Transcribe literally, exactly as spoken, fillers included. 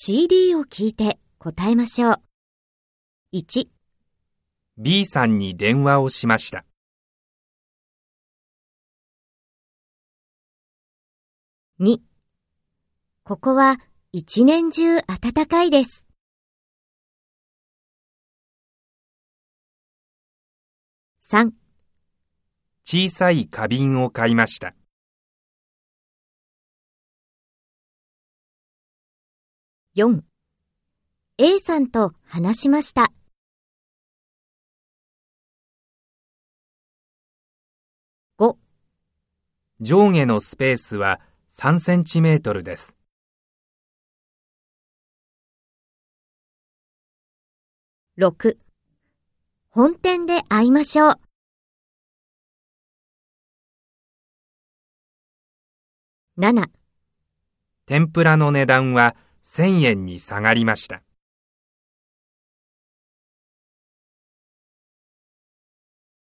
シーディー を聞いて答えましょう。いち、B さんに電話をしました。に、ここは一年中暖かいです。さん、小さい花瓶を買いました。よん、A さんと話しました。ご、上下のスペースはさんセンチメートルです。ろく、本店で会いましょう。なな、天ぷらの値段はせんえんに下がりました。